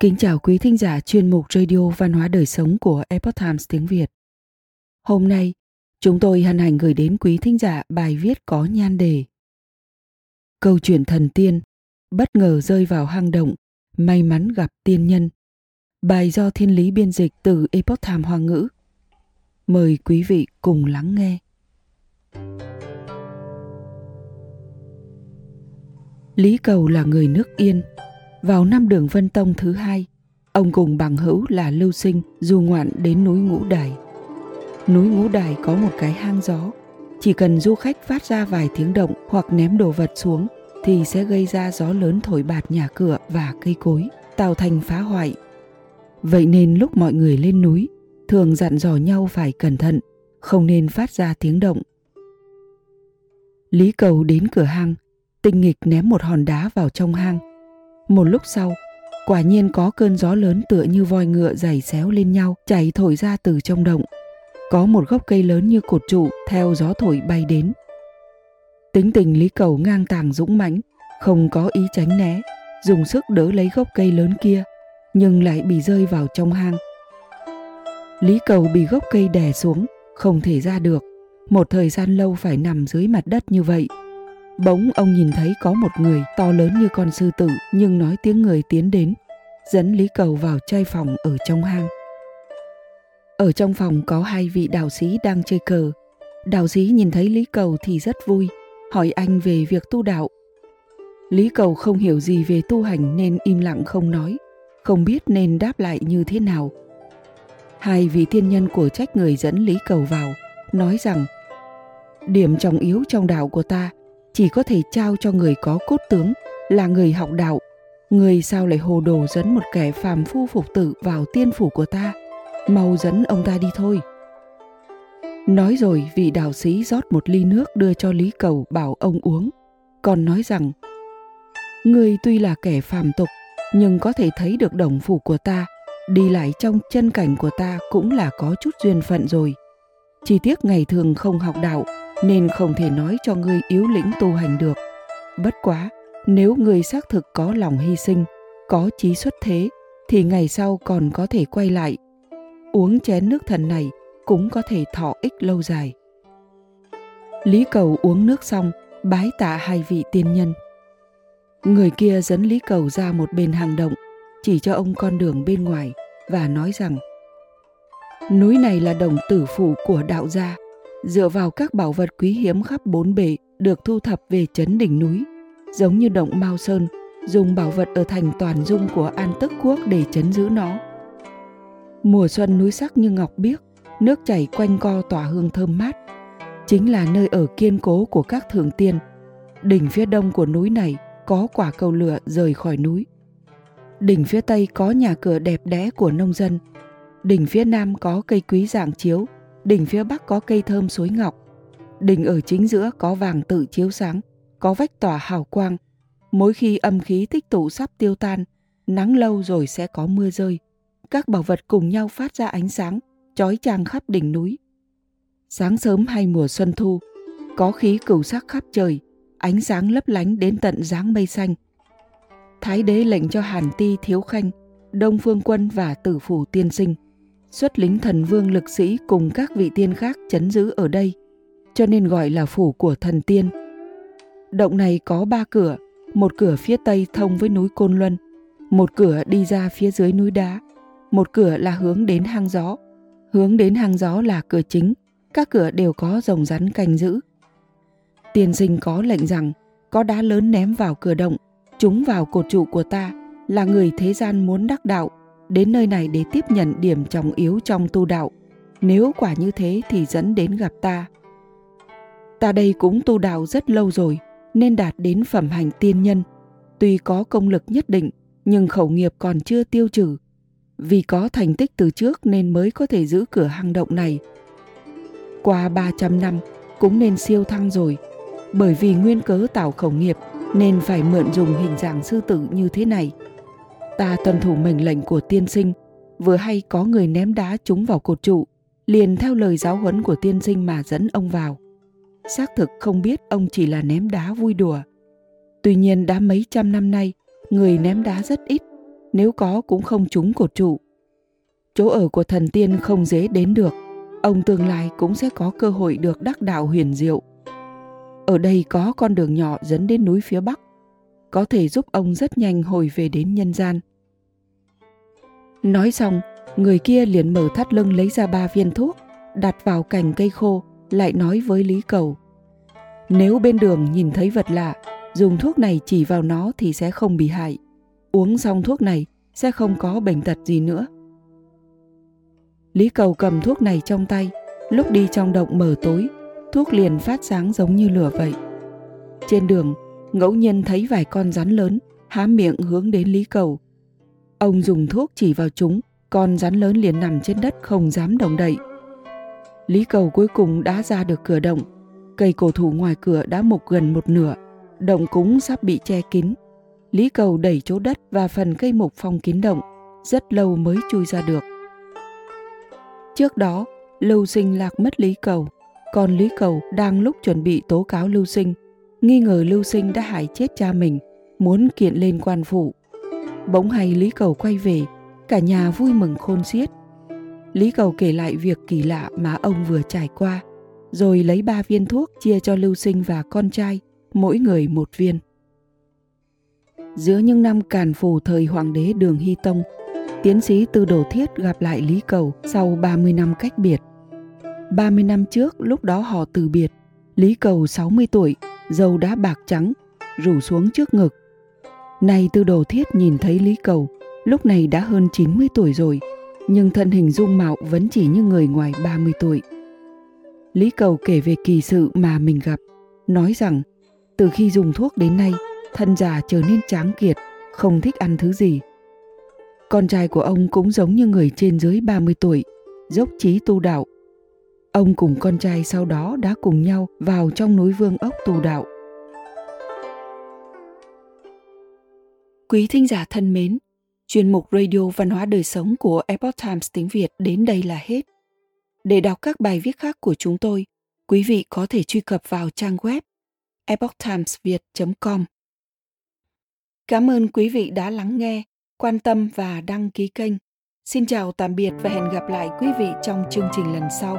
Kính chào quý thính giả chuyên mục Radio Văn hóa Đời Sống của Epoch Times tiếng Việt. Hôm nay, chúng tôi hân hạnh gửi đến quý thính giả bài viết có nhan đề Câu chuyện thần tiên, bất ngờ rơi vào hang động, may mắn gặp tiên nhân. Bài do Thiên Lý biên dịch từ Epoch Times Hoa ngữ. Mời quý vị cùng lắng nghe. Lý Cầu là người nước Yên. Vào năm Đường Văn Tông thứ hai, ông cùng bằng hữu là Lưu Sinh du ngoạn đến núi Ngũ Đài. Núi Ngũ Đài có một cái hang gió, chỉ cần du khách phát ra vài tiếng động hoặc ném đồ vật xuống thì sẽ gây ra gió lớn thổi bạt nhà cửa và cây cối, tạo thành phá hoại. Vậy nên lúc mọi người lên núi, thường dặn dò nhau phải cẩn thận, không nên phát ra tiếng động. Lý Cầu đến cửa hang, tinh nghịch ném một hòn đá vào trong hang. Một lúc sau, quả nhiên có cơn gió lớn tựa như voi ngựa giày xéo lên nhau chảy thổi ra từ trong động. Có một gốc cây lớn như cột trụ theo gió thổi bay đến. Tính tình Lý Cầu ngang tàng dũng mãnh, không có ý tránh né, dùng sức đỡ lấy gốc cây lớn kia, nhưng lại bị rơi vào trong hang. Lý Cầu bị gốc cây đè xuống, không thể ra được, một thời gian lâu phải nằm dưới mặt đất như vậy. Bỗng ông nhìn thấy có một người to lớn như con sư tử nhưng nói tiếng người tiến đến, dẫn Lý Cầu vào chai phòng ở trong hang. Ở trong phòng có hai vị đạo sĩ đang chơi cờ. Đạo sĩ nhìn thấy Lý Cầu thì rất vui, hỏi anh về việc tu đạo. Lý Cầu không hiểu gì về tu hành nên im lặng không nói, không biết nên đáp lại như thế nào. Hai vị tiên nhân của trách người dẫn Lý Cầu vào, nói rằng điểm trọng yếu trong đạo của ta chỉ có thể trao cho người có cốt tướng là người học đạo. Người sao lại hồ đồ dẫn một kẻ phàm phu phục tử vào tiên phủ của ta? Mau dẫn ông ta đi thôi. Nói rồi vị đạo sĩ rót một ly nước đưa cho Lý Cầu bảo ông uống. Còn nói rằng người tuy là kẻ phàm tục nhưng có thể thấy được đồng phủ của ta, đi lại trong chân cảnh của ta cũng là có chút duyên phận rồi. Chỉ tiếc ngày thường không học đạo nên không thể nói cho ngươi yếu lĩnh tu hành được. Bất quá, nếu ngươi xác thực có lòng hy sinh, có chí xuất thế, thì ngày sau còn có thể quay lại. Uống chén nước thần này cũng có thể thọ ích lâu dài. Lý Cầu uống nước xong, bái tạ hai vị tiên nhân. Người kia dẫn Lý Cầu ra một bên hang động, chỉ cho ông con đường bên ngoài và nói rằng núi này là đồng tử phủ của đạo gia. Dựa vào các bảo vật quý hiếm khắp bốn bể được thu thập về trấn đỉnh núi, giống như động Mao Sơn, dùng bảo vật ở thành Toàn Dung của An Tức Quốc để trấn giữ nó. Mùa xuân núi sắc như ngọc biếc, nước chảy quanh co tỏa hương thơm mát, chính là nơi ở kiên cố của các thượng tiên. Đỉnh phía đông của núi này có quả cầu lửa rời khỏi núi. Đỉnh phía tây có nhà cửa đẹp đẽ của nông dân. Đỉnh phía nam có cây quý dạng chiếu. Đỉnh phía bắc có cây thơm suối ngọc. Đỉnh ở chính giữa có vàng tự chiếu sáng, có vách tỏa hào quang. Mỗi khi âm khí tích tụ sắp tiêu tan, nắng lâu rồi sẽ có mưa rơi. Các bảo vật cùng nhau phát ra ánh sáng, chói chang khắp đỉnh núi. Sáng sớm hay mùa xuân thu, có khí cửu sắc khắp trời, ánh sáng lấp lánh đến tận dáng mây xanh. Thái đế lệnh cho Hàn Ti, Thiếu Khanh, Đông Phương Quân và Tử Phủ Tiên Sinh xuất lính thần vương lực sĩ cùng các vị tiên khác trấn giữ ở đây, cho nên gọi là phủ của thần tiên. Động này có ba cửa, một cửa phía tây thông với núi Côn Luân, một cửa đi ra phía dưới núi đá, một cửa là hướng đến hang gió. Hướng đến hang gió là cửa chính, các cửa đều có rồng rắn canh giữ. Tiên sinh có lệnh rằng, có đá lớn ném vào cửa động, trúng vào cột trụ của ta, là người thế gian muốn đắc đạo, đến nơi này để tiếp nhận điểm trọng yếu trong tu đạo. Nếu quả như thế thì dẫn đến gặp ta. Ta đây cũng tu đạo rất lâu rồi, nên đạt đến phẩm hạnh tiên nhân. Tuy có công lực nhất định, nhưng khẩu nghiệp còn chưa tiêu trừ. Vì có thành tích từ trước nên mới có thể giữ cửa hang động này. Qua 300 năm cũng nên siêu thăng rồi. Bởi vì nguyên cớ tạo khẩu nghiệp nên phải mượn dùng hình dạng sư tử như thế này. Ta tuân thủ mệnh lệnh của tiên sinh, vừa hay có người ném đá trúng vào cột trụ, liền theo lời giáo huấn của tiên sinh mà dẫn ông vào. Xác thực không biết ông chỉ là ném đá vui đùa. Tuy nhiên đã mấy trăm năm nay, người ném đá rất ít, nếu có cũng không trúng cột trụ. Chỗ ở của thần tiên không dễ đến được, ông tương lai cũng sẽ có cơ hội được đắc đạo huyền diệu. Ở đây có con đường nhỏ dẫn đến núi phía Bắc, có thể giúp ông rất nhanh hồi về đến nhân gian. Nói xong, người kia liền mở thắt lưng lấy ra 3 viên thuốc, đặt vào cành cây khô, lại nói với Lý Cầu: nếu bên đường nhìn thấy vật lạ, dùng thuốc này chỉ vào nó thì sẽ không bị hại. Uống xong thuốc này sẽ không có bệnh tật gì nữa. Lý Cầu cầm thuốc này trong tay, lúc đi trong động mờ tối, thuốc liền phát sáng giống như lửa vậy. Trên đường, ngẫu nhiên thấy vài con rắn lớn há miệng hướng đến Lý Cầu. Ông dùng thuốc chỉ vào chúng, con rắn lớn liền nằm trên đất không dám động đậy. Lý Cầu cuối cùng đã ra được cửa động, cây cổ thụ ngoài cửa đã mục gần một nửa, động cũng sắp bị che kín. Lý Cầu đẩy chỗ đất và phần cây mục phong kín động, rất lâu mới chui ra được. Trước đó, Lưu Sinh lạc mất Lý Cầu, còn Lý Cầu đang lúc chuẩn bị tố cáo Lưu Sinh, nghi ngờ Lưu Sinh đã hại chết cha mình, muốn kiện lên quan phủ. Bỗng hay Lý Cầu quay về, cả nhà vui mừng khôn xiết. Lý Cầu kể lại việc kỳ lạ mà ông vừa trải qua, rồi lấy 3 viên thuốc chia cho Lưu Sinh và con trai, mỗi người 1 viên. Giữa những năm càn phù thời hoàng đế Đường Hy Tông, tiến sĩ Tư Đồ Thiết gặp lại Lý Cầu sau 30 năm cách biệt. 30 năm trước, lúc đó họ từ biệt, Lý Cầu 60 tuổi, râu đã bạc trắng, rủ xuống trước ngực. Nay Tư Đồ Thiết nhìn thấy Lý Cầu, lúc này đã hơn 90 tuổi rồi, nhưng thân hình dung mạo vẫn chỉ như người ngoài 30 tuổi. Lý Cầu kể về kỳ sự mà mình gặp, nói rằng từ khi dùng thuốc đến nay, thân già trở nên tráng kiệt, không thích ăn thứ gì. Con trai của ông cũng giống như người trên dưới 30 tuổi, dốc chí tu đạo. Ông cùng con trai sau đó đã cùng nhau vào trong núi Vương Ốc tu đạo. Quý thính giả thân mến, chuyên mục Radio Văn hóa Đời Sống của Epoch Times tiếng Việt đến đây là hết. Để đọc các bài viết khác của chúng tôi, quý vị có thể truy cập vào trang web epochtimesviet.com. Cảm ơn quý vị đã lắng nghe, quan tâm và đăng ký kênh. Xin chào tạm biệt và hẹn gặp lại quý vị trong chương trình lần sau.